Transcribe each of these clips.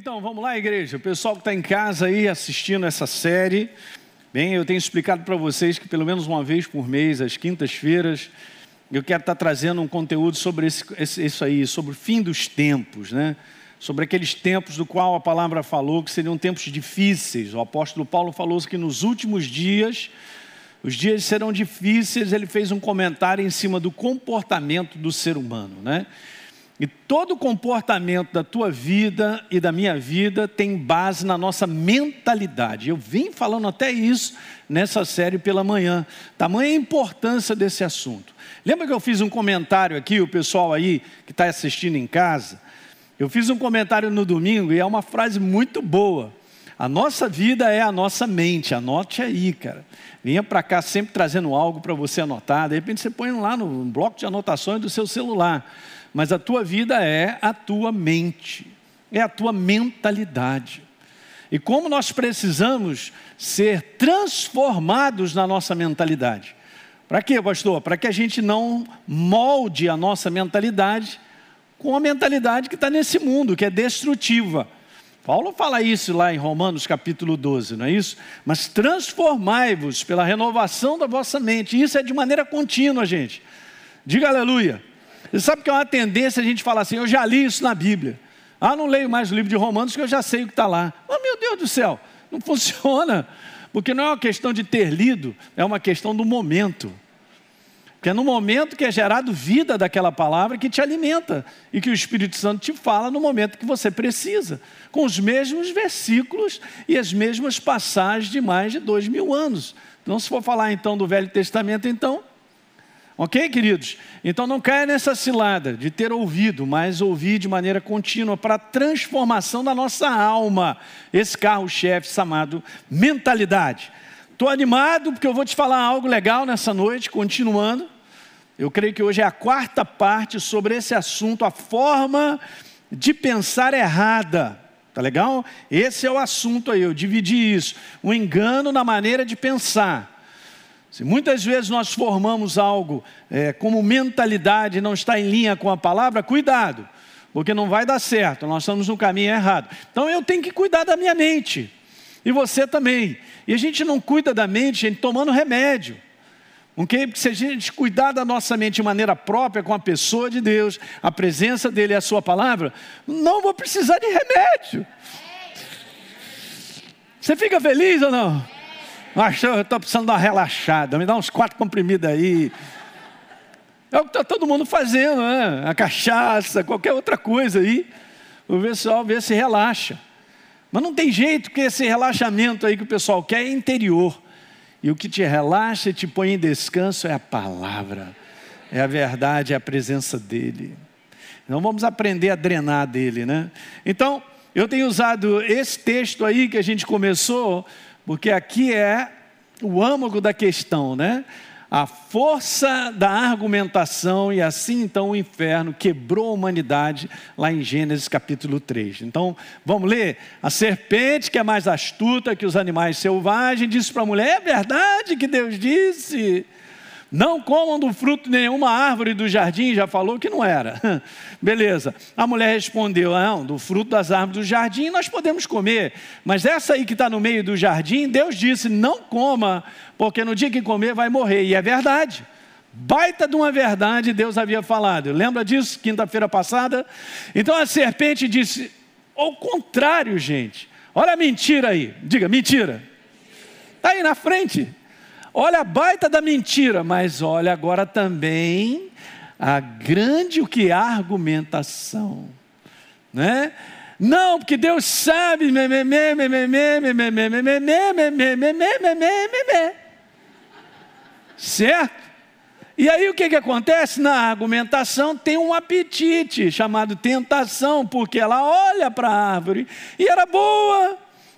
Então, vamos lá, igreja. O pessoal que está em casa aí assistindo essa série. Bem, eu tenho explicado para vocês que pelo menos uma vez por mês, às quintas-feiras, eu quero estar trazendo um conteúdo sobre isso aí, sobre o fim dos tempos, né? Sobre aqueles tempos do qual a palavra falou que seriam tempos difíceis. O apóstolo Paulo falou que nos últimos dias, os dias serão difíceis. Ele fez um comentário em cima do comportamento do ser humano, né? E todo comportamento da tua vida e da minha vida tem base na nossa mentalidade. Eu vim falando até isso nessa série pela manhã. Tamanha importância desse assunto. Lembra que eu fiz um comentário aqui, o pessoal aí que está assistindo em casa? Eu fiz um comentário no domingo e é uma frase muito boa. A nossa vida é a nossa mente, anote aí, cara. Venha para cá sempre trazendo algo para você anotar. De repente você põe lá no bloco de anotações do seu celular. Mas a tua vida é a tua mente, é a tua mentalidade. E como nós precisamos ser transformados na nossa mentalidade? Para quê, pastor? Para que a gente não molde a nossa mentalidade com a mentalidade que está nesse mundo, que é destrutiva. Paulo fala isso lá em Romanos capítulo 12, não é isso? Mas transformai-vos pela renovação da vossa mente. Isso é de maneira contínua, gente. Diga aleluia. Você sabe que é uma tendência a gente falar assim, eu já li isso na Bíblia. Ah, não leio mais o livro de Romanos que eu já sei o que está lá. Mas meu Deus do céu, não funciona. Porque não é uma questão de ter lido, é uma questão do momento. Porque é no momento que é gerado vida daquela palavra que te alimenta. E que o Espírito Santo te fala no momento que você precisa. Com os mesmos versículos e as mesmas passagens de mais de 2000 anos. Então se for falar então do Velho Testamento, então... Ok, queridos? Então não caia nessa cilada de ter ouvido, mas ouvir de maneira contínua para a transformação da nossa alma. Esse carro-chefe chamado mentalidade. Estou animado porque eu vou te falar algo legal nessa noite, continuando. Eu creio que hoje é a quarta parte sobre esse assunto, a forma de pensar errada. Tá legal? Esse é o assunto aí, eu dividi isso. O engano na maneira de pensar. Se muitas vezes nós formamos algo como mentalidade, não está em linha com a palavra, cuidado, porque não vai dar certo, nós estamos no caminho errado. Então eu tenho que cuidar da minha mente, e você também. E a gente não cuida da mente, a gente tomando remédio. Okay? Porque se a gente cuidar da nossa mente de maneira própria, com a pessoa de Deus, a presença dele e a sua palavra, não vou precisar de remédio. Você fica feliz ou não? Mas eu estou precisando de uma relaxada, me dá uns 4 comprimidos aí. É o que está todo mundo fazendo, né? A cachaça, qualquer outra coisa aí. O pessoal vê se relaxa. Mas não tem jeito, porque esse relaxamento aí que o pessoal quer é interior. E o que te relaxa e te põe em descanso é a palavra. É a verdade, é a presença dele. Então vamos aprender a drenar dele, né? Então, eu tenho usado esse texto aí que a gente começou... Porque aqui é o âmago da questão, né? A força da argumentação e assim então o inferno quebrou a humanidade lá em Gênesis capítulo 3. Então, vamos ler? A serpente, que é mais astuta que os animais selvagens, disse para a mulher, é verdade que Deus disse... Não comam do fruto de nenhuma árvore do jardim, já falou que não era. Beleza. A mulher respondeu, não, do fruto das árvores do jardim nós podemos comer. Mas essa aí que está no meio do jardim, Deus disse, não coma, porque no dia que comer vai morrer. E é verdade. Baita de uma verdade Deus havia falado. Lembra disso? Quinta-feira passada. Então a serpente disse, ao contrário, gente. Olha a mentira aí. Diga, mentira. Está aí na frente. Olha a baita da mentira, mas olha agora também a grande argumentação, né? Não, porque Deus sabe, certo? E aí o que acontece? Na argumentação tem um apetite chamado tentação, porque ela olha para a árvore e era boa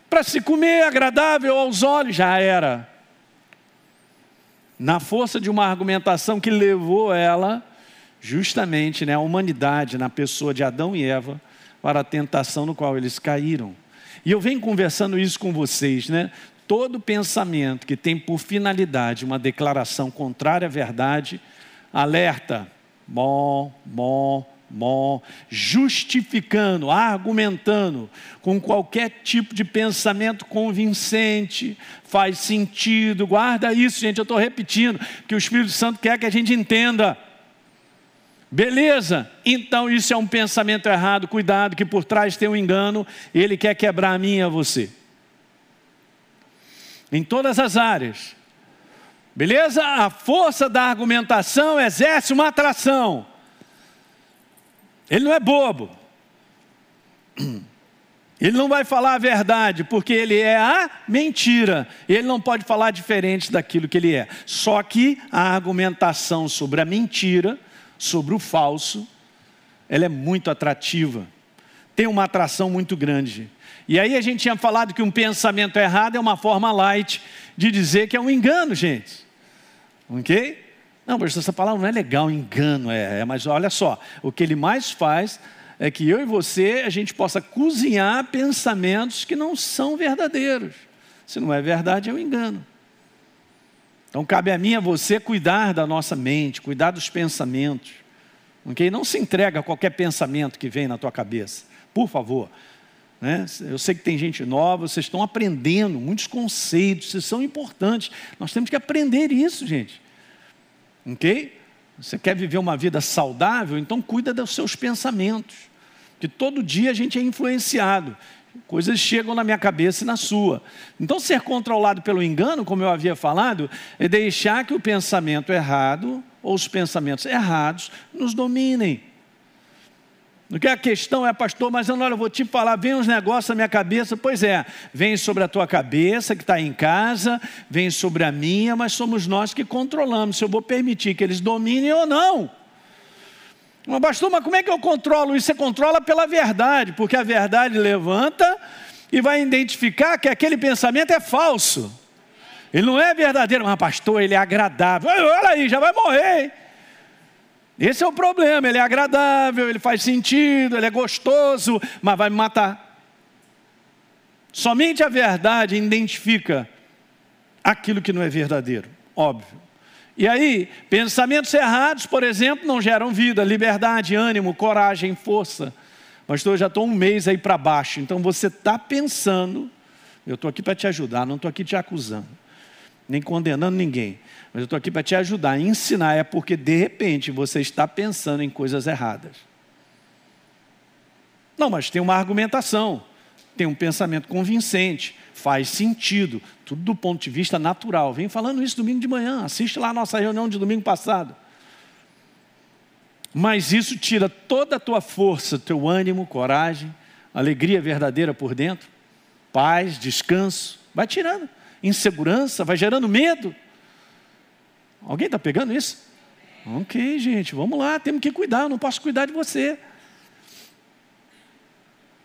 para se comer, agradável aos olhos, já era. Na força de uma argumentação que levou ela, justamente, né, a humanidade, na pessoa de Adão e Eva, para a tentação no qual eles caíram. E eu venho conversando isso com vocês, né? Todo pensamento que tem por finalidade uma declaração contrária à verdade, alerta, justificando, argumentando com qualquer tipo de pensamento convincente, faz sentido, guarda isso, gente, eu estou repetindo, que o Espírito Santo quer que a gente entenda. Beleza? Então isso é um pensamento errado, cuidado, que por trás tem um engano, ele quer quebrar a mim e a você. Em todas as áreas. Beleza? A força da argumentação exerce uma atração. Ele não é bobo. Ele não vai falar a verdade, porque ele é a mentira. Ele não pode falar diferente daquilo que ele é. Só que a argumentação sobre a mentira, sobre o falso, ela é muito atrativa. Tem uma atração muito grande. E aí a gente tinha falado que um pensamento errado é uma forma light de dizer que é um engano, gente. Ok? Não, pastor, essa palavra não é legal, engano é, mas olha só, o que ele mais faz é que eu e você, a gente possa cozinhar pensamentos que não são verdadeiros. Se não é verdade, é um engano. Então cabe a mim e a você cuidar da nossa mente, cuidar dos pensamentos. Okay? Não se entrega a qualquer pensamento que vem na tua cabeça, por favor. Né? Eu sei que tem gente nova, vocês estão aprendendo muitos conceitos, vocês são importantes. Nós temos que aprender isso, gente. Ok? Você quer viver uma vida saudável? Então cuida dos seus pensamentos, que todo dia a gente é influenciado, coisas chegam na minha cabeça e na sua. Então ser controlado pelo engano, como eu havia falado, é deixar que o pensamento errado, ou os pensamentos errados, nos dominem. Porque a questão é, pastor, mas eu vou te falar, vem uns negócios na minha cabeça. Pois é, vem sobre a tua cabeça que está em casa, vem sobre a minha, mas somos nós que controlamos, se eu vou permitir que eles dominem ou não. Mas pastor, mas como é que eu controlo isso? Você controla pela verdade, porque a verdade levanta e vai identificar que aquele pensamento é falso. Ele não é verdadeiro, mas pastor, ele é agradável. Olha aí, já vai morrer, hein? Esse é o problema, ele é agradável, ele faz sentido, ele é gostoso, mas vai me matar. Somente a verdade identifica aquilo que não é verdadeiro, óbvio. E aí, pensamentos errados, por exemplo, não geram vida, liberdade, ânimo, coragem, força. Pastor, eu já estou um mês aí para baixo, então você está pensando, eu estou aqui para te ajudar, não estou aqui te acusando, nem condenando ninguém. Mas eu estou aqui para te ajudar a ensinar, é porque de repente você está pensando em coisas erradas. Não, mas tem uma argumentação, tem um pensamento convincente, faz sentido, tudo do ponto de vista natural. Vem falando isso domingo de manhã, assiste lá a nossa reunião de domingo passado. Mas isso tira toda a tua força, teu ânimo, coragem, alegria verdadeira por dentro, paz, descanso, vai tirando, insegurança, vai gerando medo. Alguém está pegando isso? Ok, gente, vamos lá, temos que cuidar, eu não posso cuidar de você.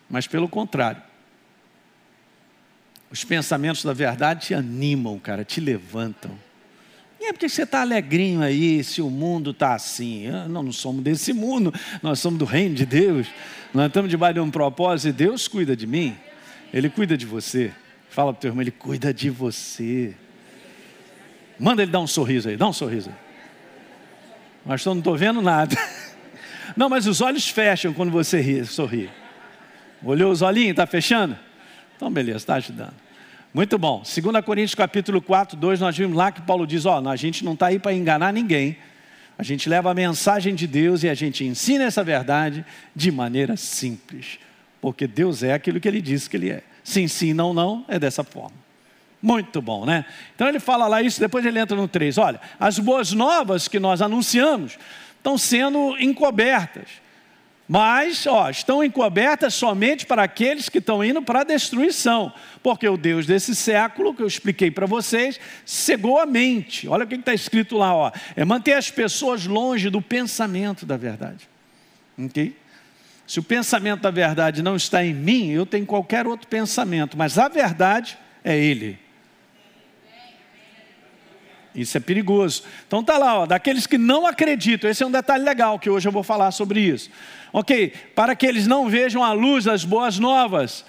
Mas pelo contrário, os pensamentos da verdade te animam, cara, te levantam. E é porque você está alegrinho aí, se o mundo está assim. Nós não somos desse mundo, nós somos do reino de Deus. Nós estamos debaixo de um propósito e Deus cuida de mim. Ele cuida de você. Fala para o teu irmão, ele cuida de você. Manda ele dar um sorriso aí, dá um sorriso aí. Mas eu não estou vendo nada. Não, mas os olhos fecham quando você ri, sorri. Olhou os olhinhos, está fechando? Então beleza, está ajudando. Muito bom, 2 Coríntios capítulo 4, 2, nós vimos lá que Paulo diz, ó, a gente não está aí para enganar ninguém. A gente leva a mensagem de Deus e a gente ensina essa verdade de maneira simples. Porque Deus é aquilo que Ele disse que Ele é. Sim, sim, não, não, é dessa forma. Muito bom, né? Então ele fala lá isso, depois ele entra no 3. Olha, as boas novas que nós anunciamos estão sendo encobertas. Mas, ó, estão encobertas somente para aqueles que estão indo para a destruição. Porque o Deus desse século, que eu expliquei para vocês, cegou a mente. Olha o que está escrito lá, ó. É manter as pessoas longe do pensamento da verdade. Ok? Se o pensamento da verdade não está em mim, eu tenho qualquer outro pensamento. Mas a verdade é Ele. Isso é perigoso. Então está lá, ó, daqueles que não acreditam. Esse é um detalhe legal, que hoje eu vou falar sobre isso. Ok, para que eles não vejam a luz das boas novas.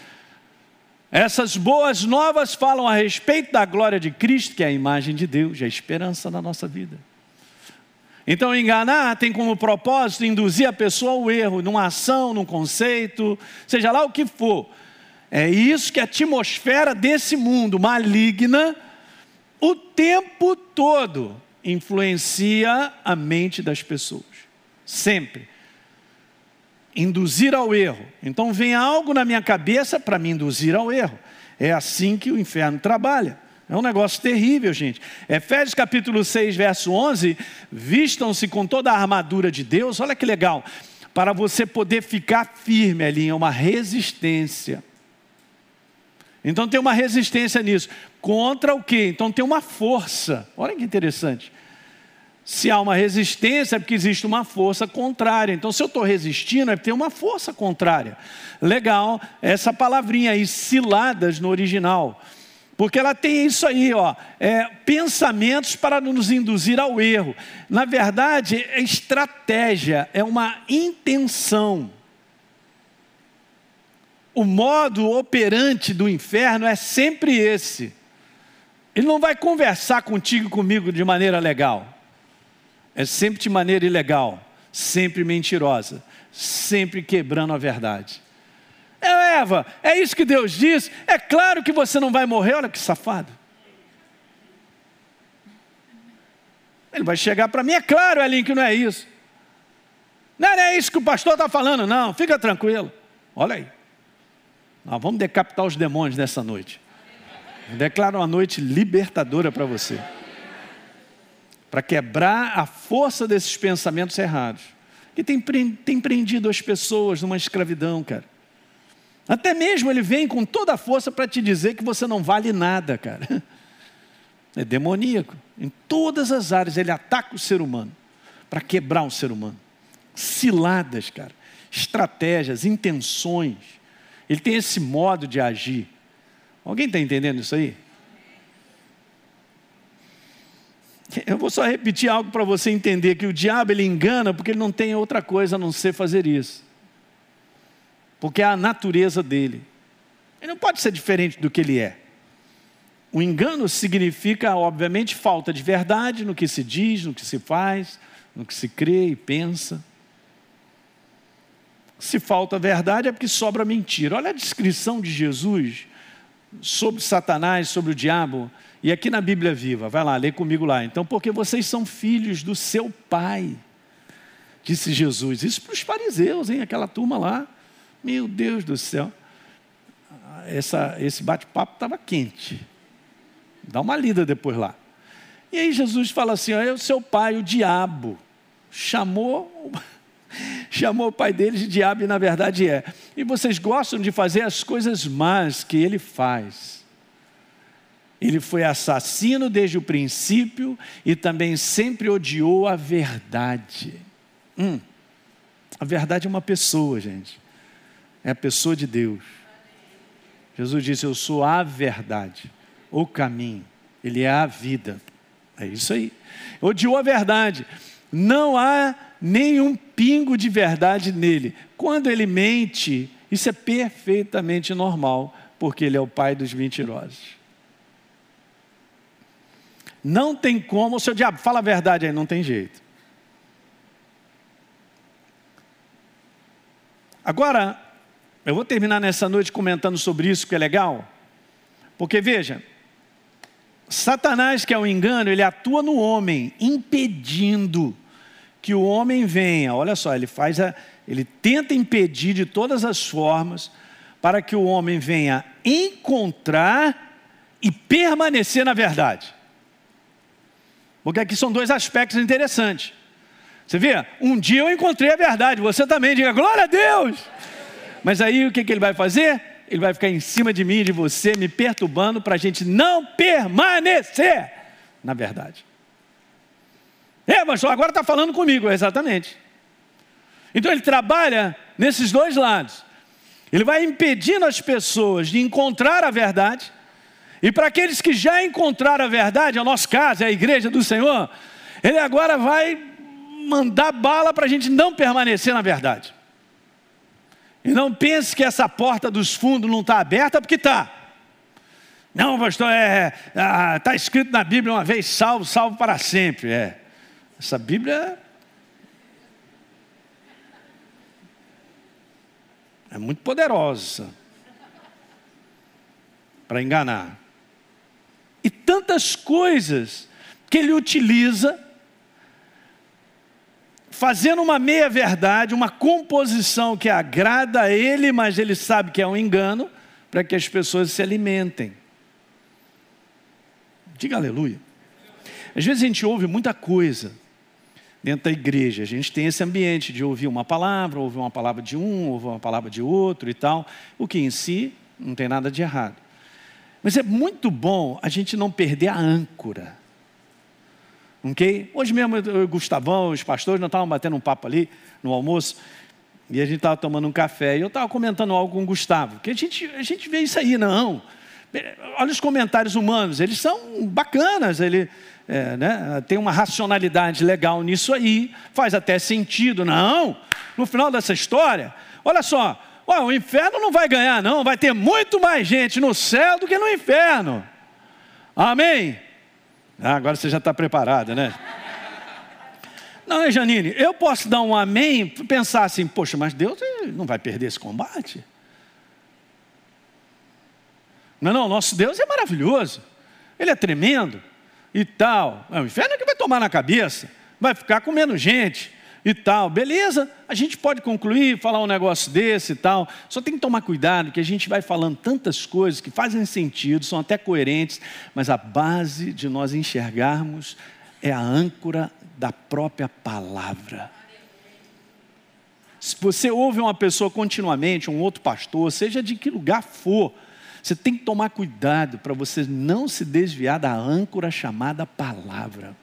Essas boas novas falam a respeito da glória de Cristo, que é a imagem de Deus, é a esperança da nossa vida. Então enganar tem como propósito induzir a pessoa ao erro, numa ação, num conceito, seja lá o que for. É isso que a atmosfera desse mundo maligna, o tempo todo, influencia a mente das pessoas. Sempre. Induzir ao erro. Então vem algo na minha cabeça para me induzir ao erro. É assim que o inferno trabalha. É um negócio terrível, gente. Efésios capítulo 6, verso 11, vistam-se com toda a armadura de Deus, olha que legal, para você poder ficar firme ali, é uma resistência. Então tem uma resistência nisso. Contra o quê? Então tem uma força. Olha que interessante. Se há uma resistência é porque existe uma força contrária. Então se eu estou resistindo é porque tem uma força contrária. Legal, essa palavrinha aí, ciladas no original. Porque ela tem isso aí, ó, pensamentos para nos induzir ao erro. Na verdade, é estratégia, é uma intenção. O modo operante do inferno é sempre esse. Ele não vai conversar contigo e comigo de maneira legal. É sempre de maneira ilegal, sempre mentirosa, sempre quebrando a verdade. Eva, é isso que Deus diz, é claro que você não vai morrer, olha que safado. Ele vai chegar para mim, é claro, Elinho, que não é isso. Não é isso que o pastor está falando, não, fica tranquilo. Olha aí, nós vamos decapitar os demônios nessa noite. Eu declaro uma noite libertadora para você. Para quebrar a força desses pensamentos errados. Que tem prendido as pessoas numa escravidão, cara. Até mesmo ele vem com toda a força para te dizer que você não vale nada, cara. É demoníaco. Em todas as áreas ele ataca o ser humano, para quebrar o ser humano. Ciladas, cara. Estratégias, intenções. Ele tem esse modo de agir. Alguém está entendendo isso aí? Eu vou só repetir algo para você entender, que o diabo ele engana porque ele não tem outra coisa a não ser fazer isso. Porque é a natureza dele. Ele não pode ser diferente do que ele é. O engano significa, obviamente, falta de verdade no que se diz, no que se faz, no que se crê e pensa. Se falta verdade é porque sobra mentira. Olha a descrição de Jesus sobre Satanás, sobre o diabo. E aqui na Bíblia Viva, vai lá, lê comigo lá. Então, porque vocês são filhos do seu pai, disse Jesus. Isso para os fariseus, hein? Aquela turma lá. Meu Deus do céu, esse bate-papo estava quente. Dá uma lida depois lá. E aí Jesus fala assim, ó, é o seu pai, o diabo. Chamou o pai dele de diabo e na verdade é. E vocês gostam de fazer as coisas más que ele faz. Ele foi assassino desde o princípio e também sempre odiou a verdade. A verdade é uma pessoa, gente. É a pessoa de Deus. Jesus disse, eu sou a verdade, o caminho, ele é a vida. É isso aí. Odiou a verdade. Não há nenhum pingo de verdade nele. Quando ele mente, isso é perfeitamente normal, porque ele é o pai dos mentirosos. Não tem como, o seu diabo, fala a verdade aí, não tem jeito. Agora, eu vou terminar nessa noite comentando sobre isso, que é legal. Porque veja, Satanás, que é o engano, ele atua no homem, impedindo que o homem venha. Olha só, ele tenta impedir de todas as formas para que o homem venha encontrar e permanecer na verdade. Porque aqui são dois aspectos interessantes. Você vê, um dia eu encontrei a verdade, você também, diga glória a Deus! Mas aí o que ele vai fazer? Ele vai ficar em cima de mim e de você, me perturbando para a gente não permanecer na verdade. Mas agora está falando comigo, exatamente. Então ele trabalha nesses dois lados. Ele vai impedindo as pessoas de encontrar a verdade. E para aqueles que já encontraram a verdade, é o nosso caso, é a igreja do Senhor, ele agora vai mandar bala para a gente não permanecer na verdade. E não pense que essa porta dos fundos não está aberta, porque está. Não, pastor, está escrito na Bíblia uma vez, salvo para sempre. Essa Bíblia é muito poderosa para enganar. E tantas coisas que ele utiliza, fazendo uma meia-verdade, uma composição que agrada a ele, mas ele sabe que é um engano, para que as pessoas se alimentem. Diga aleluia. Às vezes a gente ouve muita coisa dentro da igreja, a gente tem esse ambiente de ouvir uma palavra de um, ouvir uma palavra de outro e tal, o que em si não tem nada de errado. Mas é muito bom a gente não perder a âncora. Okay? Hoje mesmo eu e o Gustavão, os pastores, nós estávamos batendo um papo ali no almoço e a gente estava tomando um café e eu estava comentando algo com o Gustavo, que a gente vê isso aí, não. Olha os comentários humanos, eles são bacanas, tem uma racionalidade legal nisso aí, faz até sentido, não. No final dessa história, olha só, o inferno não vai ganhar não, vai ter muito mais gente no céu do que no inferno. Amém? Agora você já está preparada, né? Não, Janine, eu posso dar um amém, pensar assim, poxa, mas Deus não vai perder esse combate. Não, nosso Deus é maravilhoso, Ele é tremendo e tal. É o inferno que vai tomar na cabeça, vai ficar com menos gente e tal. Beleza, a gente pode concluir, falar um negócio desse e tal. Só tem que tomar cuidado, que a gente vai falando tantas coisas que fazem sentido, são até coerentes, mas a base de nós enxergarmos é a âncora da própria palavra. Se você ouve uma pessoa continuamente, um outro pastor, seja de que lugar for, você tem que tomar cuidado para você não se desviar da âncora chamada palavra.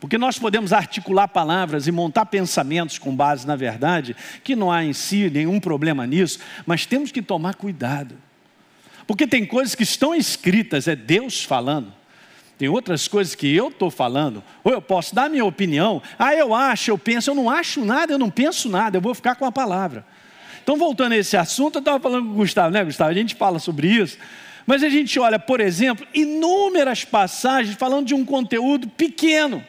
Porque nós podemos articular palavras e montar pensamentos com base na verdade, que não há em si nenhum problema nisso, mas temos que tomar cuidado. Porque tem coisas que estão escritas, é Deus falando. Tem outras coisas que eu estou falando, ou eu posso dar minha opinião, eu acho, eu penso, eu não acho nada, eu não penso nada, eu vou ficar com a palavra. Então, voltando a esse assunto, eu estava falando com o Gustavo, né, Gustavo? A gente fala sobre isso, mas a gente olha, por exemplo, inúmeras passagens falando de um conteúdo pequeno.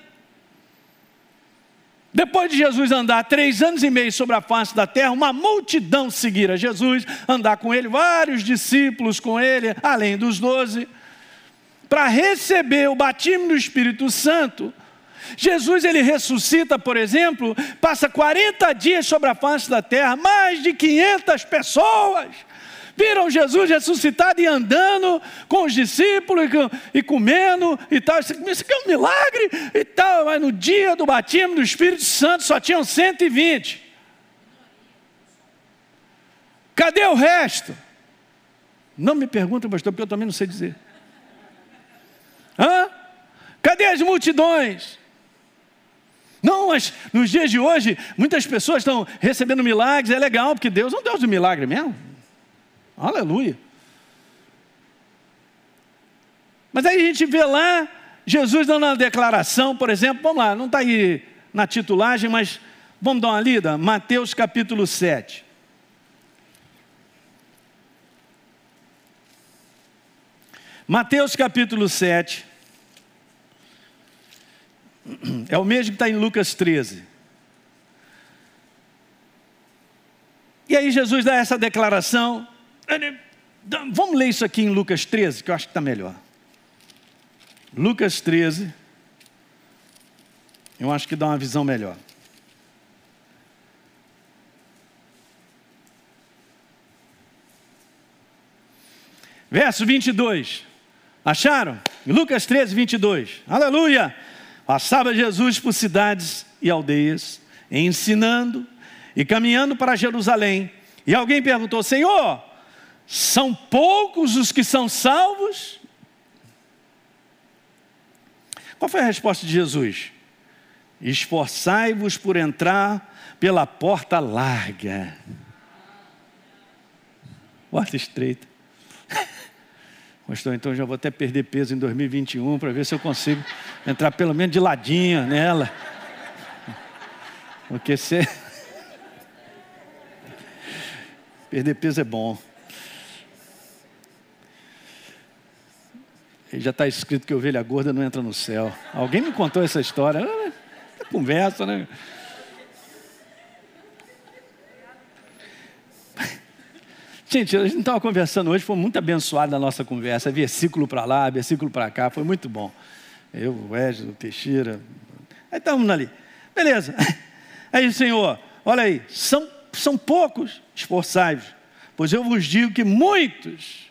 Depois de Jesus andar 3 anos e meio sobre a face da terra, uma multidão seguir a Jesus, andar com ele, vários discípulos com ele, além dos 12, para receber o batismo do Espírito Santo. Jesus, ele ressuscita, por exemplo, passa 40 dias sobre a face da terra, mais de 500 pessoas viram Jesus ressuscitado e andando com os discípulos e comendo e tal. Isso aqui é um milagre e tal, mas no dia do batismo do Espírito Santo só tinham 120. Cadê o resto? Não me pergunta, pastor, porque eu também não sei dizer. Cadê as multidões? Não, mas nos dias de hoje, muitas pessoas estão recebendo milagres, é legal, porque Deus é um Deus de milagre mesmo. Aleluia. Mas aí a gente vê lá, Jesus dando uma declaração, por exemplo, vamos lá, não está aí na titulagem, mas vamos dar uma lida, Mateus capítulo 7. Mateus capítulo 7. É o mesmo que está em Lucas 13. E aí Jesus dá essa declaração. Vamos ler isso aqui em Lucas 13, que eu acho que está melhor. Lucas 13, eu acho que dá uma visão melhor. Verso 22. Acharam? Lucas 13, 22. Aleluia! Passava Jesus por cidades e aldeias, ensinando e caminhando para Jerusalém. E alguém perguntou, Senhor, são poucos os que são salvos? Qual foi a resposta de Jesus? Esforçai-vos por entrar pela porta larga. Porta estreita. Pastor, então já vou até perder peso em 2021 para ver se eu consigo entrar pelo menos de ladinho nela. Porque se perder peso é bom. Já está escrito que ovelha gorda não entra no céu. Alguém me contou essa história. conversa, né? Gente, a gente estava conversando hoje, foi muito abençoada a nossa conversa, versículo para lá, versículo para cá, foi muito bom. Eu, o Wesley, o Teixeira, aí estamos ali, beleza. Aí, Senhor, olha aí, são poucos, esforçai-vos, pois eu vos digo que muitos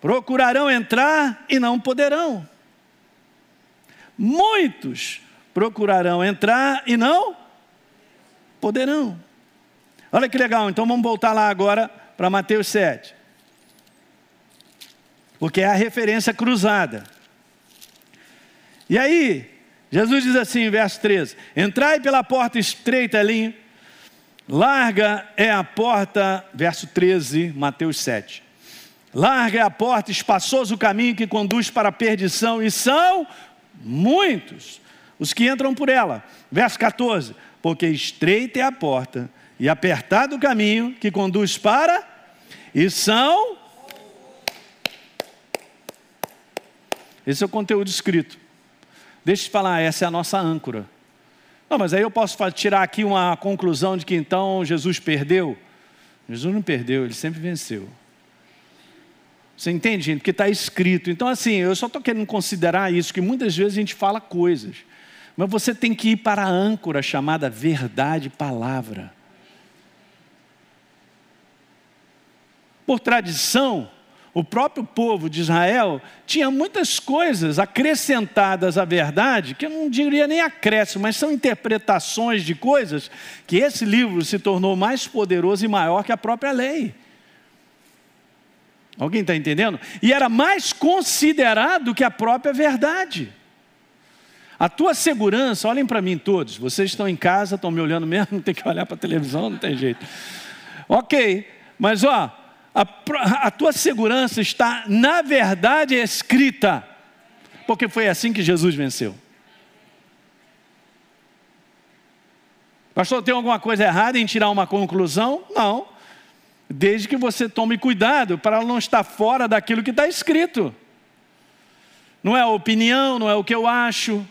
procurarão entrar e não poderão. Muitos procurarão entrar e não poderão. Olha que legal, então vamos voltar lá agora para Mateus 7. Porque é a referência cruzada. E aí, Jesus diz assim, verso 13: entrai pela porta estreita, ali, larga é a porta, verso 13, Mateus 7. Larga é a porta, espaçoso o caminho que conduz para a perdição, e são muitos os que entram por ela. Verso 14: porque estreita é a porta e apertado o caminho que conduz para, e são... Esse é o conteúdo escrito. Deixa eu te falar, essa é a nossa âncora. Não, mas aí eu posso tirar aqui uma conclusão de que então Jesus perdeu? Jesus não perdeu, ele sempre venceu. Você entende, gente? Porque está escrito. Então assim, eu só estou querendo considerar isso, que muitas vezes a gente fala coisas, mas você tem que ir para a âncora chamada verdade, palavra. Por tradição, o próprio povo de Israel tinha muitas coisas acrescentadas à verdade, que eu não diria nem acréscimo, mas são interpretações de coisas que esse livro se tornou mais poderoso e maior que a própria lei. Alguém está entendendo? E era mais considerado que a própria verdade. A tua segurança, olhem para mim todos, vocês estão em casa, estão me olhando mesmo, não tem que olhar para a televisão, não tem jeito. Ok, mas ó, a tua segurança está na verdade escrita, porque foi assim que Jesus venceu. Pastor, tem alguma coisa errada em tirar uma conclusão? Não, desde que você tome cuidado para não estar fora daquilo que está escrito. Não é a opinião, não é o que eu acho.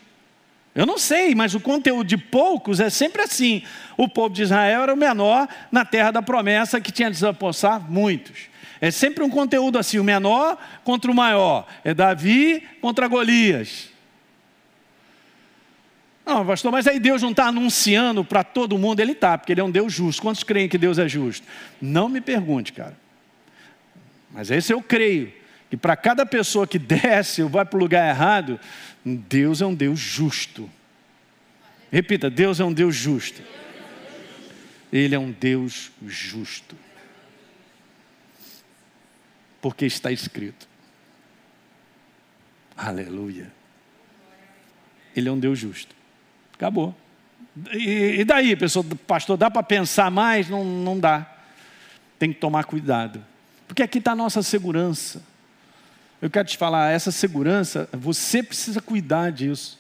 Eu não sei, mas o conteúdo de poucos é sempre assim. O povo de Israel era o menor na terra da promessa, que tinha de desapossar muitos. É sempre um conteúdo assim, o menor contra o maior. É Davi contra Golias. Não, pastor, mas aí Deus não está anunciando para todo mundo? Ele está, porque ele é um Deus justo. Quantos creem que Deus é justo? Não me pergunte, cara. Mas esse eu creio. E para cada pessoa que desce ou vai para o lugar errado, Deus é um Deus justo. Repita, Deus é um Deus justo. Ele é um Deus justo. Porque está escrito. Aleluia. Ele é um Deus justo. Acabou. E daí, pessoal, pastor, dá para pensar mais? Não, não dá. Tem que tomar cuidado. Porque aqui está a nossa segurança. Eu quero te falar, essa segurança, você precisa cuidar disso.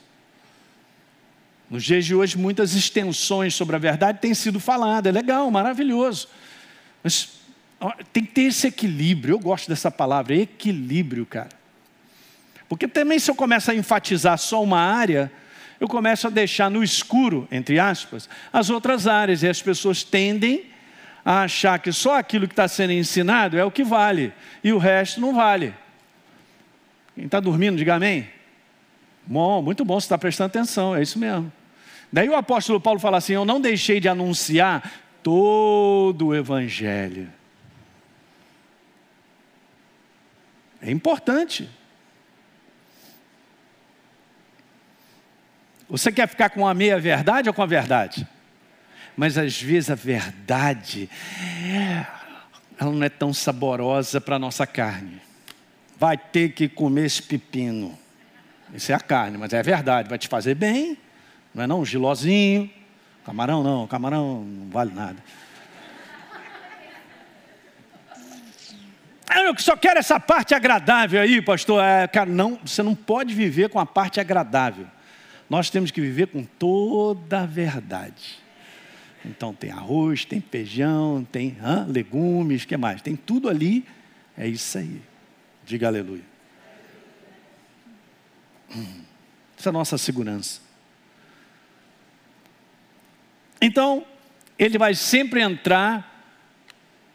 Nos dias de hoje, muitas extensões sobre a verdade têm sido faladas. É legal, maravilhoso. Mas tem que ter esse equilíbrio. Eu gosto dessa palavra, equilíbrio, cara. Porque também se eu começo a enfatizar só uma área, eu começo a deixar no escuro, entre aspas, as outras áreas. E as pessoas tendem a achar que só aquilo que está sendo ensinado é o que vale. E o resto não vale. Quem está dormindo, diga amém. Bom, muito bom, você está prestando atenção, é isso mesmo. Daí o apóstolo Paulo fala assim: eu não deixei de anunciar todo o evangelho. É importante. Você quer ficar com a meia verdade ou com a verdade? Mas às vezes a verdade, ela não é tão saborosa para a nossa carne. Vai ter que comer esse pepino. Isso é a carne, mas é verdade. Vai te fazer bem. Não é não? Um gilozinho. Camarão não. Camarão não vale nada. Eu só quero essa parte agradável aí, pastor. É, cara, não, você não pode viver com a parte agradável. Nós temos que viver com toda a verdade. Então tem arroz, tem feijão, tem legumes, o que mais? Tem tudo ali. É isso aí. Diga aleluia. Essa é a nossa segurança. Então, ele vai sempre entrar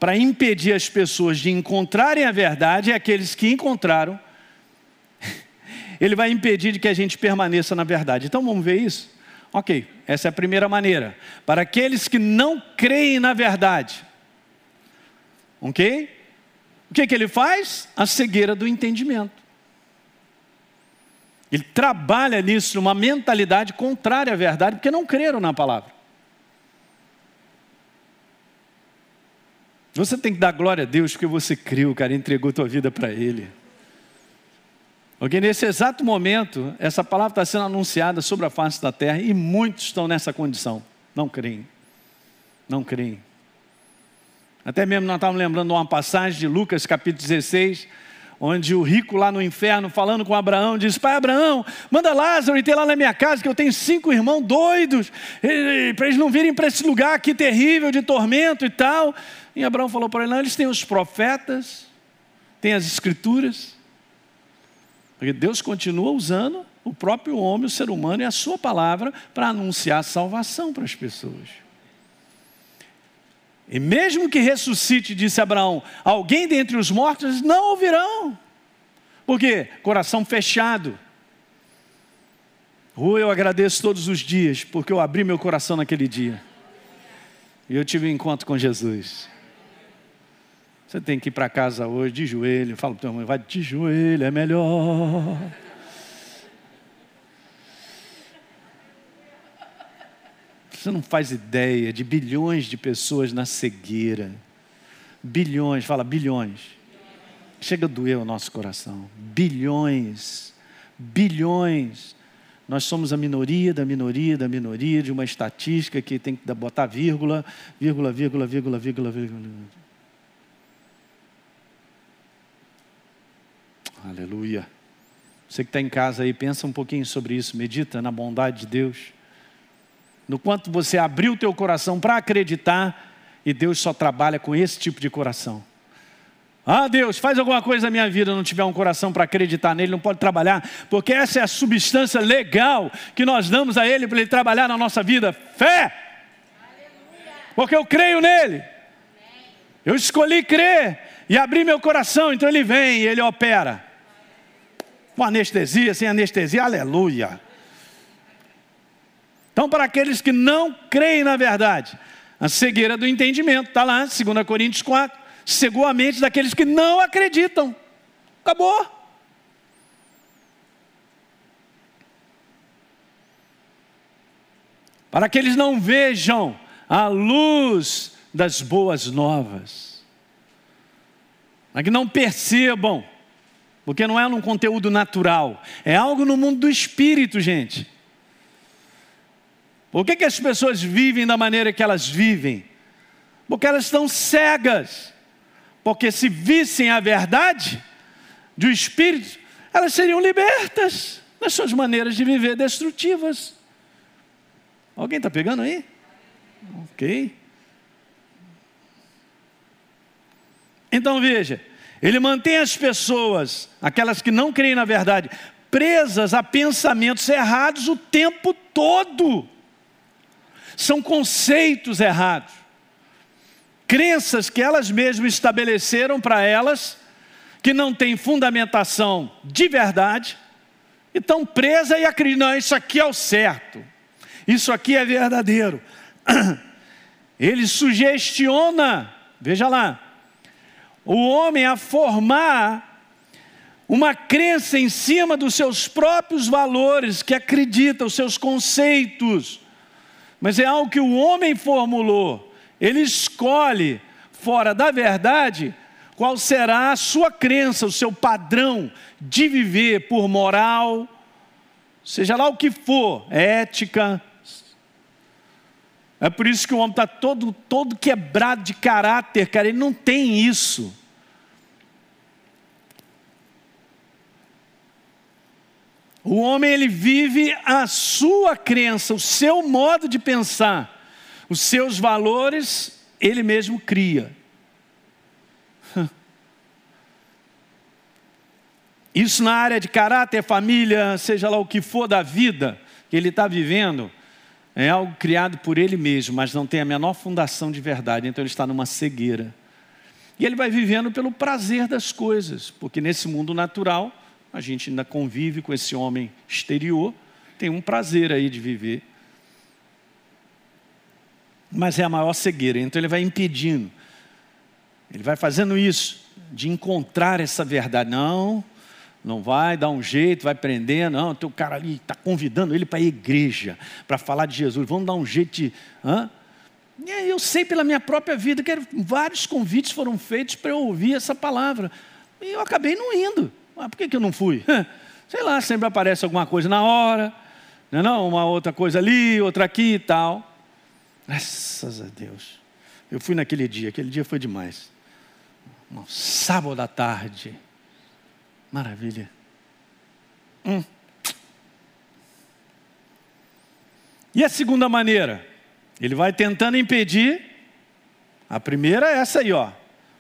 para impedir as pessoas de encontrarem a verdade, e aqueles que encontraram, ele vai impedir de que a gente permaneça na verdade. Então vamos ver isso? Ok, essa é a primeira maneira. Para aqueles que não creem na verdade. Ok? O que ele faz? A cegueira do entendimento. Ele trabalha nisso, numa mentalidade contrária à verdade, porque não creram na palavra. Você tem que dar glória a Deus porque você criou, cara, entregou tua vida para Ele. Porque nesse exato momento, essa palavra está sendo anunciada sobre a face da terra e muitos estão nessa condição. Não creem. Não creem. Até mesmo nós estávamos lembrando de uma passagem de Lucas capítulo 16, onde o rico lá no inferno, falando com Abraão, diz: pai Abraão, manda Lázaro e ter lá na minha casa, que eu tenho 5 irmãos doidos, para eles não virem para esse lugar aqui terrível de tormento e tal. E Abraão falou para ele: não, eles têm os profetas, têm as escrituras. Porque Deus continua usando o próprio homem, o ser humano e a sua palavra para anunciar salvação para as pessoas. E mesmo que ressuscite, disse Abraão, alguém dentre os mortos, não ouvirão. Por quê? Coração fechado. Eu agradeço todos os dias, porque eu abri meu coração naquele dia. E eu tive um encontro com Jesus. Você tem que ir para casa hoje de joelho. Fala para tua mãe, vai de joelho, é melhor. Você não faz ideia de bilhões de pessoas na cegueira. Bilhões, fala bilhões. Chega a doer o nosso coração. Bilhões, bilhões. Nós somos a minoria da minoria da minoria de uma estatística que tem que botar vírgula, vírgula, vírgula, vírgula, vírgula, vírgula. Aleluia. Você que está em casa aí, pensa um pouquinho sobre isso. Medita na bondade de Deus. No quanto você abriu o teu coração para acreditar, e Deus só trabalha com esse tipo de coração. Ah, Deus, faz alguma coisa na minha vida, não tiver um coração para acreditar nele, não pode trabalhar, porque essa é a substância legal que nós damos a ele, para ele trabalhar na nossa vida. Fé! Aleluia. Porque eu creio nele. Amém. Eu escolhi crer e abri meu coração, então ele vem e ele opera. Com anestesia, sem anestesia, aleluia. Então, para aqueles que não creem na verdade, a cegueira do entendimento, está lá, 2 Coríntios 4, cegou a mente daqueles que não acreditam. Acabou. Para que eles não vejam a luz das boas novas. Para que não percebam, porque não é um conteúdo natural, é algo no mundo do espírito, gente. Por que as pessoas vivem da maneira que elas vivem? Porque elas estão cegas. Porque se vissem a verdade do Espírito, elas seriam libertas das suas maneiras de viver destrutivas. Alguém está pegando aí? Ok. Então veja, ele mantém as pessoas, aquelas que não creem na verdade, presas a pensamentos errados o tempo todo. São conceitos errados, crenças que elas mesmas estabeleceram para elas, que não têm fundamentação de verdade, e estão presas e acreditam, não, isso aqui é o certo, isso aqui é verdadeiro. Ele sugestiona, veja lá, o homem a formar uma crença em cima dos seus próprios valores, que acredita, os seus conceitos. Mas é algo que o homem formulou. Ele escolhe, fora da verdade, qual será a sua crença, o seu padrão de viver por moral, seja lá o que for, ética. É por isso que o homem está todo quebrado de caráter, cara. Ele não tem isso. O homem, ele vive a sua crença, o seu modo de pensar, os seus valores, ele mesmo cria. Isso na área de caráter, família, seja lá o que for da vida que ele está vivendo, É algo criado por ele mesmo, mas não tem a menor fundação de verdade. Então ele está numa cegueira. E ele vai vivendo pelo prazer das coisas, porque nesse mundo natural, a gente ainda convive com esse homem exterior, tem um prazer aí de viver. Mas é a maior cegueira, então ele vai impedindo. Ele vai fazendo isso, de encontrar essa verdade. Não vai dar um jeito, vai prender, não. Tem um cara ali que está convidando ele para a igreja, para falar de Jesus. Vamos dar um jeito de... Eu sei pela minha própria vida que vários convites foram feitos para eu ouvir essa palavra. E eu acabei não indo. Mas por que eu não fui? Sei lá, sempre aparece alguma coisa na hora, não? Uma outra coisa ali, outra aqui e tal. Graças a Deus. Eu fui naquele dia, foi demais. Um sábado à tarde. Maravilha. E a segunda maneira? Ele vai tentando impedir. A primeira é essa aí, ó.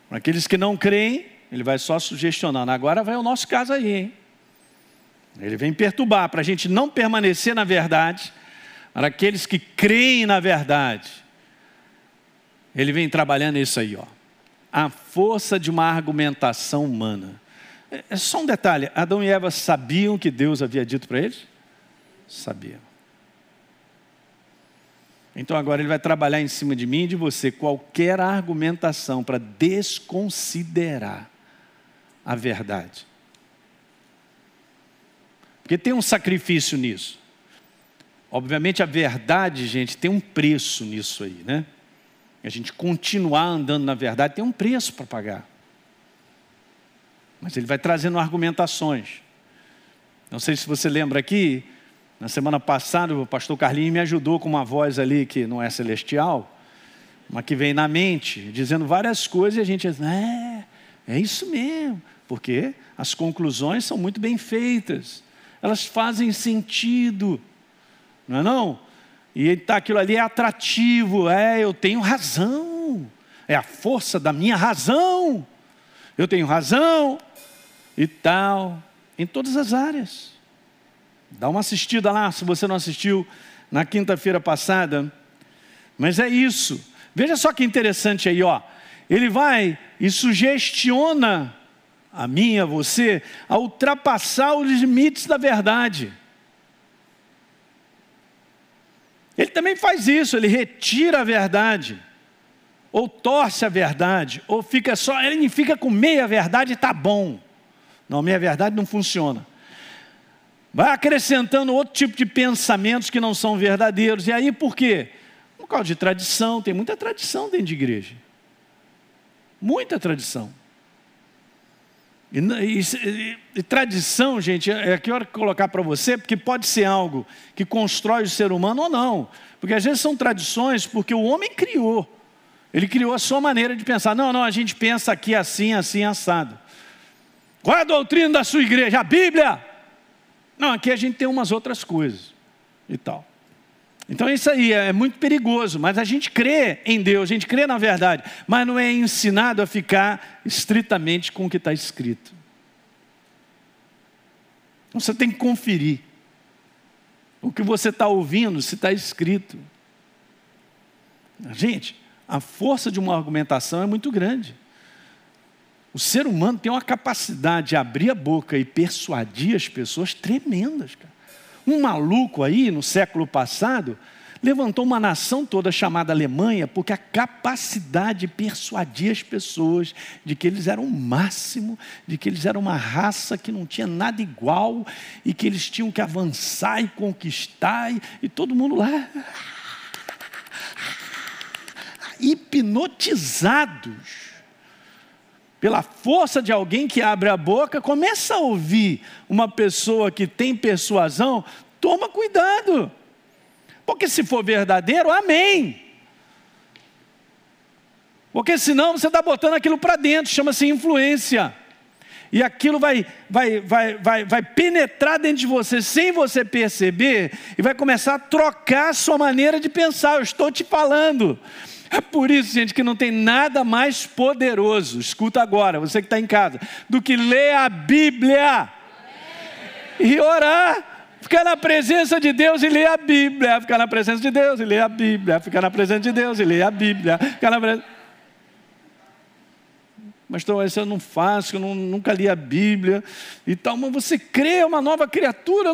Para aqueles que não creem, ele vai só sugestionando. Agora vai o nosso caso aí, hein? Ele vem perturbar para a gente não permanecer na verdade. Para aqueles que creem na verdade, ele vem trabalhando isso aí, ó. A força de uma argumentação humana. É só um detalhe, Adão e Eva sabiam que Deus havia dito para eles? Sabiam. Então agora ele vai trabalhar em cima de mim e de você qualquer argumentação para desconsiderar a verdade. Porque tem um sacrifício nisso. Obviamente a verdade, gente, tem um preço nisso aí, né? A gente continuar andando na verdade tem um preço para pagar. Mas ele vai trazendo argumentações. Não sei se você lembra aqui, na semana passada o pastor Carlinhos me ajudou com uma voz ali que não é celestial, mas que vem na mente, dizendo várias coisas e a gente diz, é isso mesmo, porque as conclusões são muito bem feitas, elas fazem sentido, não é não? E tá, aquilo ali é atrativo, eu tenho razão, é a força da minha razão, eu tenho razão, e tal, em todas as áreas. Dá uma assistida lá, se você não assistiu, na quinta-feira passada. Mas é isso. Veja só que interessante aí, ó. Ele vai e sugestiona a mim e a você a ultrapassar os limites da verdade. Ele também faz isso, ele retira a verdade. Ou torce a verdade, ou fica só, ele fica com meia verdade e está bom. Não, meia verdade não funciona. Vai acrescentando outro tipo de pensamentos que não são verdadeiros. E aí por quê? Por causa de tradição, tem muita tradição dentro de igreja. Muita tradição. E tradição, gente, é que eu quero colocar para você, porque pode ser algo que constrói o ser humano ou não. Porque às vezes são tradições porque o homem criou. Ele criou a sua maneira de pensar. Não, a gente pensa aqui assim, assim, assado. Qual é a doutrina da sua igreja? A Bíblia? Não, aqui a gente tem umas outras coisas e tal. Então isso aí é muito perigoso, mas a gente crê em Deus, a gente crê na verdade, mas não é ensinado a ficar estritamente com o que está escrito. Então você tem que conferir o que você está ouvindo, se está escrito. Gente, a força de uma argumentação é muito grande. O ser humano tem uma capacidade de abrir a boca e persuadir as pessoas tremendas, cara. Um maluco aí, no século passado, levantou uma nação toda chamada Alemanha, porque a capacidade de persuadir as pessoas de que eles eram o máximo, de que eles eram uma raça que não tinha nada igual, e que eles tinham que avançar e conquistar, e todo mundo lá... hipnotizados pela força de alguém que abre a boca, começa a ouvir uma pessoa que tem persuasão, toma cuidado, porque se for verdadeiro, amém, porque senão você está botando aquilo para dentro, chama-se influência, e aquilo vai penetrar dentro de você, sem você perceber, e vai começar a trocar a sua maneira de pensar. Eu estou te falando. É por isso, gente, que não tem nada mais poderoso, escuta agora, você que está em casa, do que ler a Bíblia e orar Ficar na presença de Deus e ler a Bíblia. Ficar na presença de Deus e ler a Bíblia. Ficar na presença de Deus e ler a Bíblia. Ficar na presença... Mas então, isso eu não faço, eu nunca li a Bíblia e tal. Mas você crê, é uma nova criatura.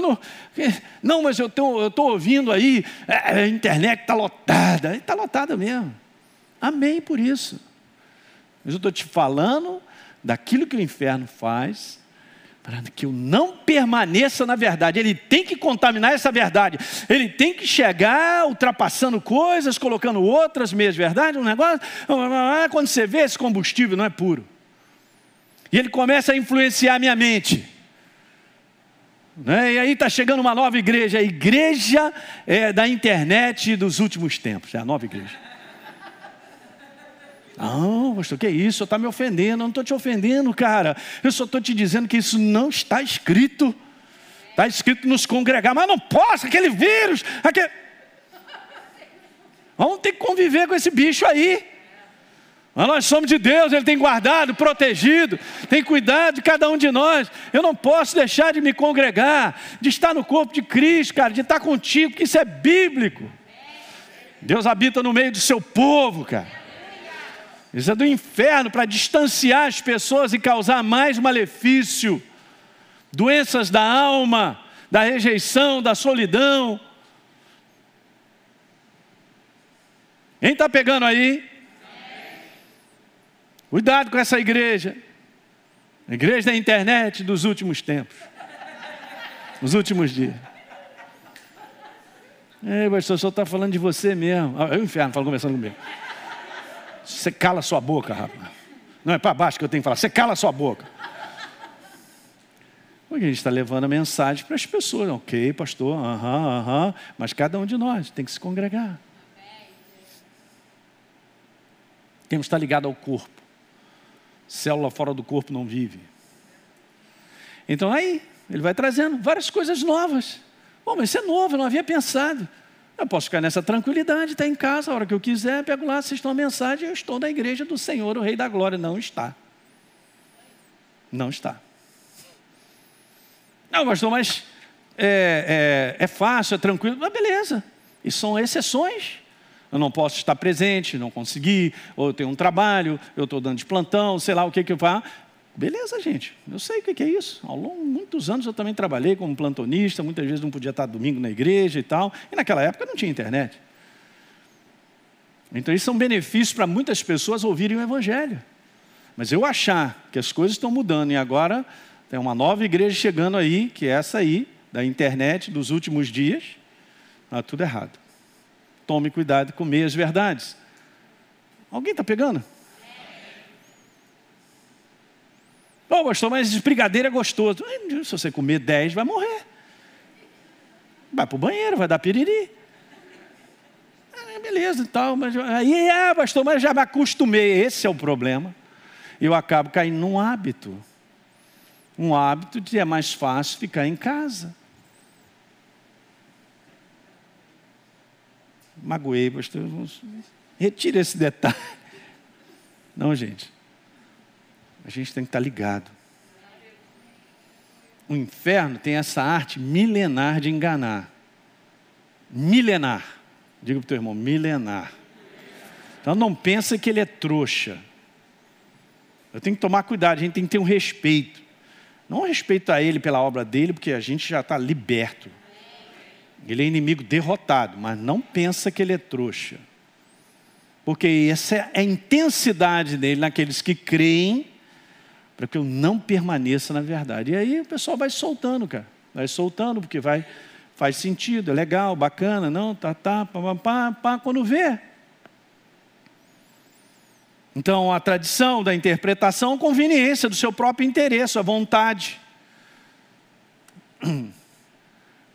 Não, mas eu estou ouvindo aí, a internet está lotada. Está lotada mesmo. Amém por isso. Mas eu estou te falando daquilo que o inferno faz, para que eu não permaneça na verdade. Ele tem que contaminar essa verdade. Ele tem que chegar ultrapassando coisas, colocando outras meias verdades, um negócio. Quando você vê, esse combustível não é puro. E ele começa a influenciar a minha mente. E aí está chegando uma nova igreja. A igreja da internet dos últimos tempos. É a nova igreja. Não, pastor, que isso? Você está me ofendendo. Eu não estou te ofendendo, cara. Eu só estou te dizendo que isso não está escrito. Está escrito nos congregar. Mas não posso, aquele vírus. Aquele... Vamos ter que conviver com esse bicho aí. Mas nós somos de Deus. Ele tem guardado, protegido. Tem cuidado de cada um de nós. Eu não posso deixar de me congregar. De estar no corpo de Cristo, cara. De estar contigo, porque isso é bíblico. Deus habita no meio do seu povo, cara. Isso é do inferno para distanciar as pessoas e causar mais malefício. Doenças da alma, da rejeição, da solidão. Quem está pegando aí? Cuidado com essa igreja. A igreja da internet dos últimos tempos. Dos últimos dias. Ei, pastor, só está falando de você mesmo. É o inferno, fala conversando comigo. Você cala sua boca, rapaz. Não, é para baixo que eu tenho que falar. Você cala sua boca. Porque a gente está levando a mensagem para as pessoas. Ok, pastor, mas cada um de nós tem que se congregar. Temos que estar ligado ao corpo. Célula fora do corpo não vive. Então aí, ele vai trazendo várias coisas novas. Bom, mas isso é novo, eu não havia pensado. Eu posso ficar nessa tranquilidade, está em casa, a hora que eu quiser, pego lá, assisto uma mensagem, eu estou na igreja do Senhor, o Rei da Glória. Não está. Não está. Não, pastor, mas é fácil, é tranquilo. Mas beleza, isso são exceções. Eu não posso estar presente, não consegui, ou eu tenho um trabalho, eu estou dando de plantão, sei lá o que eu faço. Beleza, gente, eu sei o que é isso. Ao longo de muitos anos eu também trabalhei como plantonista, muitas vezes não podia estar domingo na igreja e tal, e naquela época não tinha internet. Então isso é um benefício para muitas pessoas ouvirem o Evangelho. Mas eu achar que as coisas estão mudando e agora tem uma nova igreja chegando aí, que é essa aí, da internet dos últimos dias, está tudo errado. Tome cuidado com meias verdades. Alguém está pegando? Ô, pastor, mas brigadeiro é gostoso. Se você comer 10, vai morrer. Vai para o banheiro, vai dar piriri. Beleza e tal. Mas... Aí, pastor, mas já me acostumei. Esse é o problema. Eu acabo caindo num hábito. Um hábito de é mais fácil ficar em casa. Magoei, pastor. Retire esse detalhe. Não, gente. A gente tem que estar ligado. O inferno tem essa arte milenar de enganar. Milenar. Diga para o teu irmão, milenar. Então não pensa que ele é trouxa. Eu tenho que tomar cuidado, a gente tem que ter um respeito. Não um respeito a ele pela obra dele, porque a gente já está liberto. Ele é inimigo derrotado, mas não pensa que ele é trouxa. Porque essa é a intensidade dele naqueles que creem, para que eu não permaneça na verdade. E aí o pessoal vai soltando, cara. Vai soltando, porque faz sentido, é legal, bacana, não, tá, quando vê. Então, a tradição da interpretação, conveniência do seu próprio interesse, a vontade.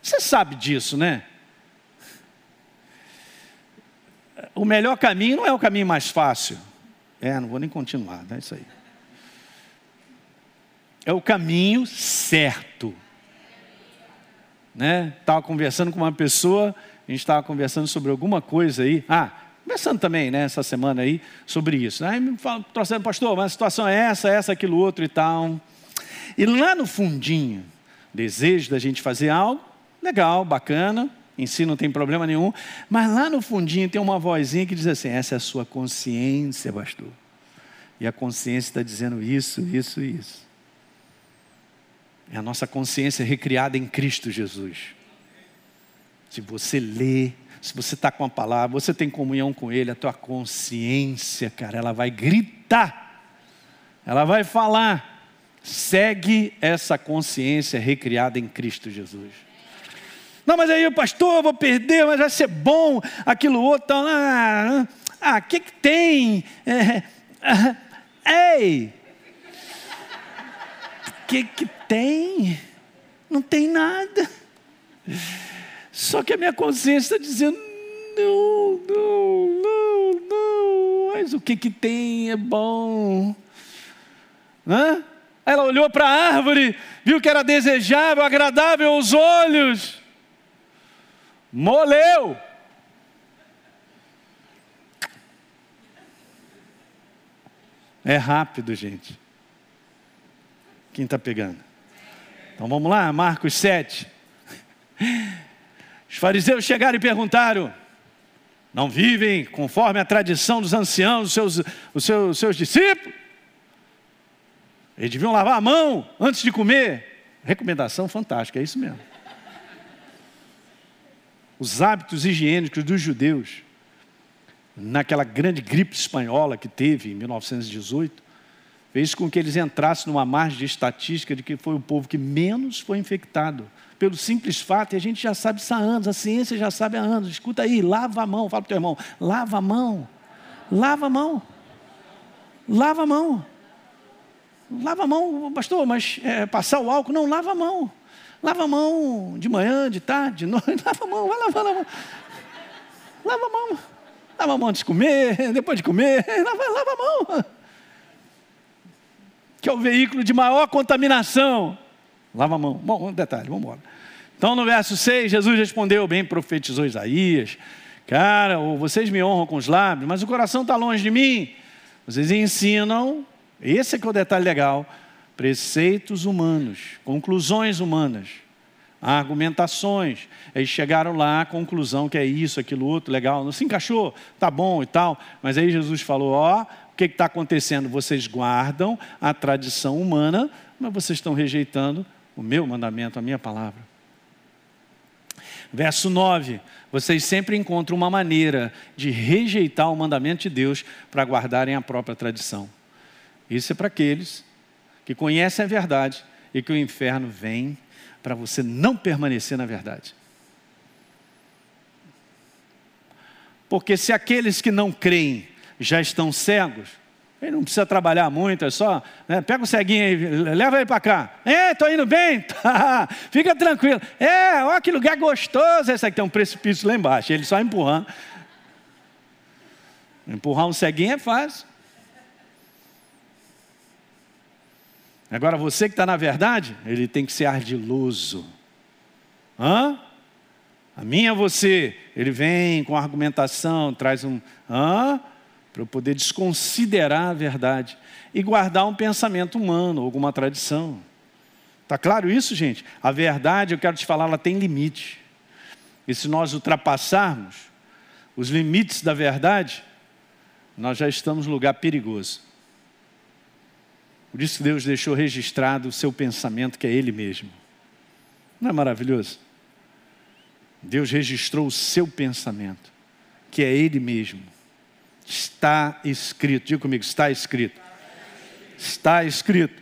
Você sabe disso, né? O melhor caminho não é o caminho mais fácil. Não vou nem continuar, é isso aí. É o caminho certo. Né? Estava conversando com uma pessoa, a gente estava conversando sobre alguma coisa aí. Conversando também, né, essa semana aí, sobre isso. Aí me trouxeram, pastor, mas a situação é essa, aquilo, outro e tal. E lá no fundinho, desejo da gente fazer algo, Legal, bacana, em si não tem problema nenhum, mas lá no fundinho tem uma vozinha que diz assim: essa é a sua consciência, pastor. E a consciência está dizendo isso, isso e isso. É a nossa consciência recriada em Cristo Jesus. Se você lê, se você está com a palavra, você tem comunhão com Ele, a tua consciência, cara, ela vai gritar, ela vai falar. Segue essa consciência recriada em Cristo Jesus. Não, mas aí o pastor, eu vou perder, mas vai ser bom, aquilo outro, o que tem? Ei! O que tem? Não tem nada. Só que a minha consciência está dizendo: não, não, não, não. Mas o que tem é bom. Hã? Ela olhou para a árvore, viu que era desejável, agradável aos olhos. Moleu. É rápido, gente. Quem está pegando? Então vamos lá, Marcos 7. Os fariseus chegaram e perguntaram: não vivem conforme a tradição dos anciãos, os seus discípulos? Eles deviam lavar a mão antes de comer. Recomendação fantástica, é isso mesmo. Os hábitos higiênicos dos judeus, naquela grande gripe espanhola que teve em 1918, fez com que eles entrassem numa margem de estatística de que foi o povo que menos foi infectado. Pelo simples fato, e a gente já sabe isso há anos, a ciência já sabe há anos. Escuta aí, lava a mão, fala para o teu irmão: lava a mão, lava a mão, lava a mão. Lava a mão, pastor, mas passar o álcool? Não, lava a mão. Lava a mão de manhã, de tarde, de noite, lava a mão, vai lavar a mão. Lava a mão. Lava a mão antes de comer, depois de comer, lava a mão. Que é o veículo de maior contaminação. Lava a mão. Bom, um detalhe, vamos embora. Então no verso 6, Jesus respondeu, bem profetizou Isaías: cara, vocês me honram com os lábios, mas o coração está longe de mim. Vocês ensinam, esse é que é o detalhe legal, preceitos humanos, conclusões humanas, argumentações. Aí chegaram lá à conclusão que é isso, aquilo, outro, legal, não se encaixou, tá bom e tal. Mas aí Jesus falou: ó, o que está acontecendo? Vocês guardam a tradição humana, mas vocês estão rejeitando o meu mandamento, a minha palavra. Verso 9, vocês sempre encontram uma maneira de rejeitar o mandamento de Deus para guardarem a própria tradição. Isso é para aqueles que conhecem a verdade e que o inferno vem para você não permanecer na verdade. Porque se aqueles que não creem já estão cegos, ele não precisa trabalhar muito, é só, né, pega o ceguinho aí, leva ele para cá. Estou indo bem? Tá, fica tranquilo. Olha que lugar gostoso, esse aqui tem um precipício lá embaixo, ele só empurrando. Empurrar um ceguinho é fácil. Agora você que está na verdade, ele tem que ser ardiloso. A minha você, ele vem com argumentação, traz um para eu poder desconsiderar a verdade e guardar um pensamento humano, alguma tradição. Está claro isso, gente? A verdade, eu quero te falar, ela tem limite. E se nós ultrapassarmos os limites da verdade, nós já estamos num lugar perigoso. Por isso que Deus deixou registrado o seu pensamento, que é Ele mesmo. Não é maravilhoso? Deus registrou o seu pensamento, que é Ele mesmo. Está escrito. Diga comigo: está escrito. Está escrito.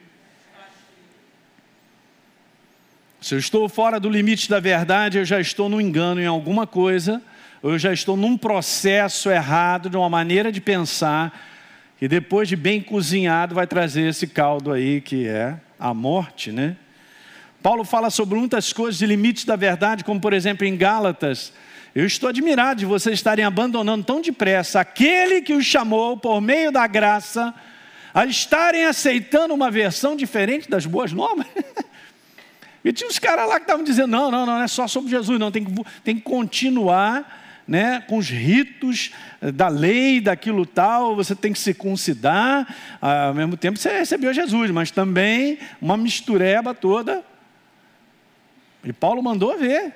Se eu estou fora do limite da verdade, eu já estou no engano em alguma coisa, ou eu já estou num processo errado, de uma maneira de pensar, que depois de bem cozinhado vai trazer esse caldo aí que é a morte, né? Paulo fala sobre muitas coisas de limites da verdade, como por exemplo em Gálatas: eu estou admirado de vocês estarem abandonando tão depressa aquele que os chamou por meio da graça, a estarem aceitando uma versão diferente das boas novas. E tinha uns caras lá que estavam dizendo: não é só sobre Jesus, não, tem que continuar, né, com os ritos da lei, daquilo tal, você tem que se circuncidar, ao mesmo tempo você recebeu Jesus, mas também uma mistureba toda. E Paulo mandou ver,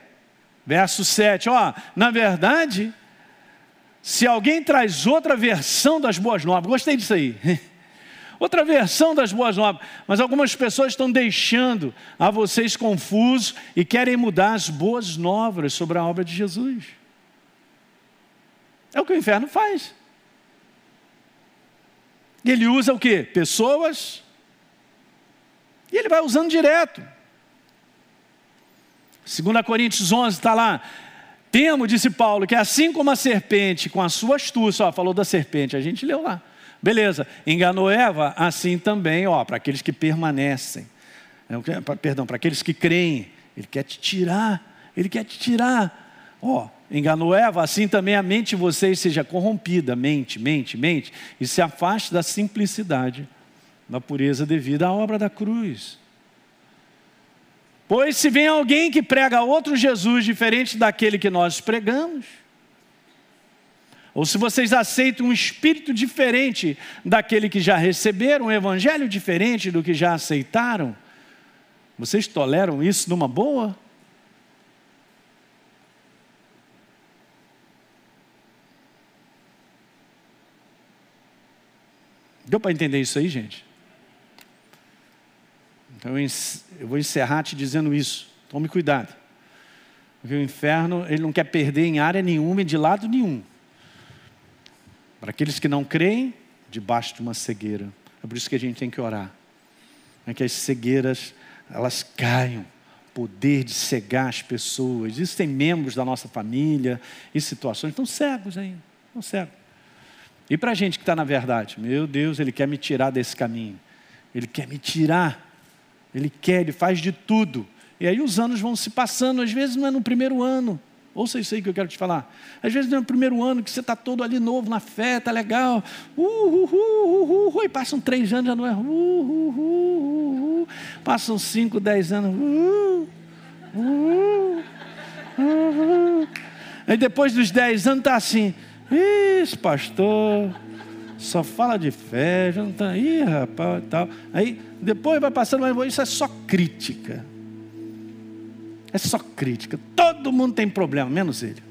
Verso 7, na verdade, se alguém traz outra versão das Boas Novas, gostei disso aí, outra versão das Boas Novas, mas algumas pessoas estão deixando a vocês confusos e querem mudar as Boas Novas sobre a obra de Jesus. É o que o inferno faz. E ele usa o quê? Pessoas, e ele vai usando direto. 2 Coríntios 11 está lá, temo, disse Paulo, que assim como a serpente com a sua astúcia, falou da serpente, a gente leu lá, beleza, enganou Eva, assim também, para aqueles que permanecem, perdão, para aqueles que creem, ele quer te tirar, enganou Eva, assim também a mente de vocês seja corrompida, mente, e se afaste da simplicidade, da pureza devida à obra da cruz. Pois se vem alguém que prega outro Jesus diferente daquele que nós pregamos, ou se vocês aceitam um espírito diferente daquele que já receberam, um evangelho diferente do que já aceitaram, vocês toleram isso numa boa? Deu para entender isso aí, gente? Então eu vou encerrar te dizendo isso. Tome cuidado. Porque o inferno, ele não quer perder em área nenhuma e de lado nenhum. Para aqueles que não creem, debaixo de uma cegueira. É por isso que a gente tem que orar. É que as cegueiras, elas caiam. Poder de cegar as pessoas. Isso tem membros da nossa família e situações. Estão cegos ainda. Estão cegos. E para a gente que está na verdade? Meu Deus, ele quer me tirar desse caminho. Ele quer me tirar. Ele faz de tudo. E aí os anos vão se passando, às vezes não é no primeiro ano. Ouça isso aí que eu quero te falar. Às vezes não é no primeiro ano que você está todo ali novo na fé, está legal. E passam 3 anos, já não é. Passam 5, 10 anos. Aí depois dos 10 anos está assim. Esse pastor só fala de fé, já não está aí, rapaz, tal. Aí depois vai passando, mas isso é só crítica. É só crítica. Todo mundo tem problema, menos ele.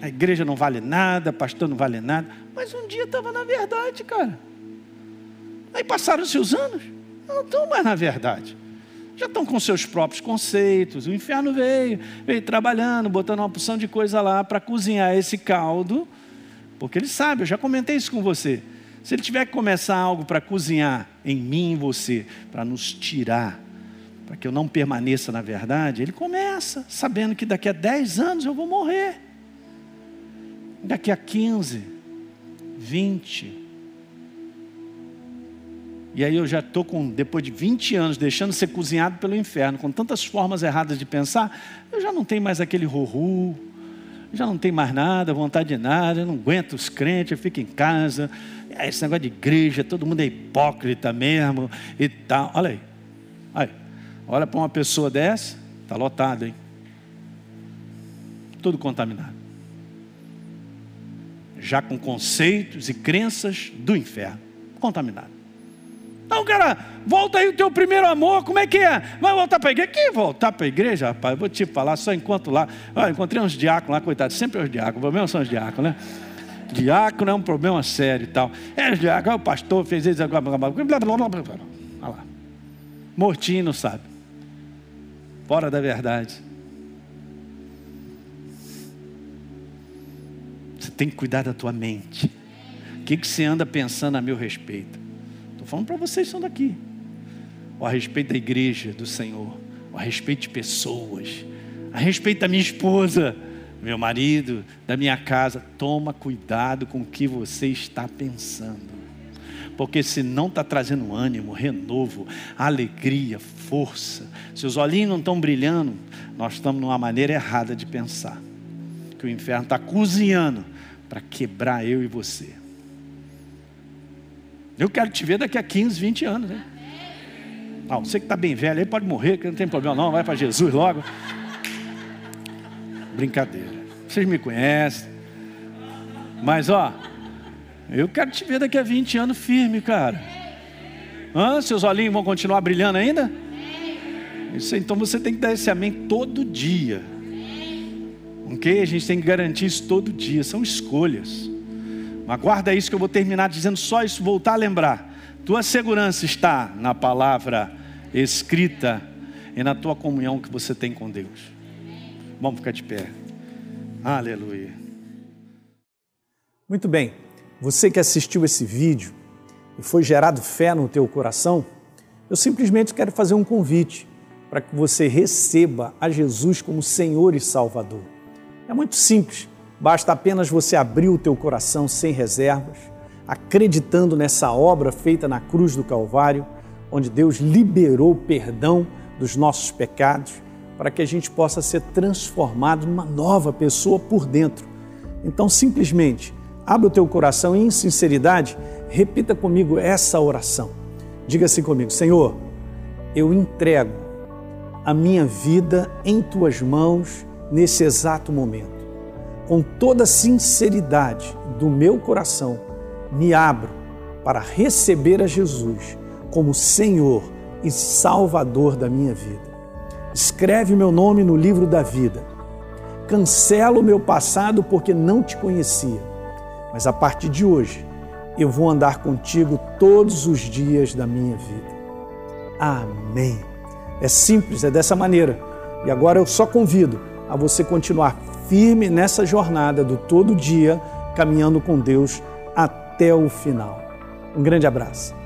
A igreja não vale nada, pastor não vale nada. Mas um dia estava na verdade, cara. Aí passaram-se os anos, não estão mais na verdade. Já estão com seus próprios conceitos. O inferno veio trabalhando, botando uma porção de coisa lá para cozinhar esse caldo. Porque ele sabe, eu já comentei isso com você. Se ele tiver que começar algo para cozinhar em mim e você, para nos tirar, para que eu não permaneça na verdade, ele começa sabendo que daqui a 10 anos eu vou morrer. Daqui a 15, 20. E aí eu já estou com, depois de 20 anos, deixando ser cozinhado pelo inferno, com tantas formas erradas de pensar, eu já não tenho mais aquele roru. Já não tem mais nada, vontade de nada, eu não aguento os crentes, eu fico em casa. Esse negócio de igreja, todo mundo é hipócrita mesmo e tal. Olha aí. Aí. Olha para uma pessoa dessa, está lotado, hein? Tudo contaminado. Já com conceitos e crenças do inferno. Contaminado. Não, cara, volta aí o teu primeiro amor, como é que é? Vai voltar para a igreja? Que voltar para a igreja, rapaz? Vou te falar, só enquanto lá. Encontrei uns diáconos lá, coitado, sempre os diáconos, o problema são os diáconos, né? Diácono é um problema sério e tal. É, os diáconos, o pastor fez isso, blá, blá, blá, blá, blá, blá, blá. Olha lá. Mortinho, não sabe. Fora da verdade. Você tem que cuidar da tua mente. O que você anda pensando a meu respeito? Falando para vocês que são daqui, a respeito da igreja do Senhor, a respeito de pessoas, a respeito da minha esposa, meu marido, da minha casa. Toma cuidado com o que você está pensando, porque se não está trazendo ânimo, renovo, alegria, força, se os olhinhos não estão brilhando, nós estamos numa maneira errada de pensar, que o inferno está cozinhando para quebrar eu e você. Eu quero te ver daqui a 15, 20 anos, né? Você que está bem velho aí pode morrer, que não tem problema não, vai para Jesus logo. Brincadeira. Vocês me conhecem. Mas eu quero te ver daqui a 20 anos firme, cara. Seus olhinhos vão continuar brilhando ainda? Isso, então você tem que dar esse amém todo dia. ok? A gente tem que garantir isso todo dia. São escolhas. Mas guarda isso que eu vou terminar dizendo só isso, voltar a lembrar. Tua segurança está na palavra escrita e na tua comunhão que você tem com Deus. Vamos ficar de pé. Aleluia. Muito bem. Você que assistiu esse vídeo e foi gerado fé no teu coração, eu simplesmente quero fazer um convite para que você receba a Jesus como Senhor e Salvador. É muito simples, basta apenas você abrir o teu coração sem reservas, acreditando nessa obra feita na cruz do Calvário, onde Deus liberou o perdão dos nossos pecados, para que a gente possa ser transformado numa nova pessoa por dentro. Então, simplesmente, abre o teu coração e, em sinceridade, repita comigo essa oração. Diga assim comigo: Senhor, eu entrego a minha vida em tuas mãos nesse exato momento. Com toda a sinceridade do meu coração, me abro para receber a Jesus como Senhor e Salvador da minha vida. Escreve meu nome no livro da vida. Cancelo o meu passado porque não te conhecia, mas a partir de hoje eu vou andar contigo todos os dias da minha vida. Amém. É simples, é dessa maneira. E agora eu só convido a você continuar firme nessa jornada do todo dia, caminhando com Deus até o final. Um grande abraço.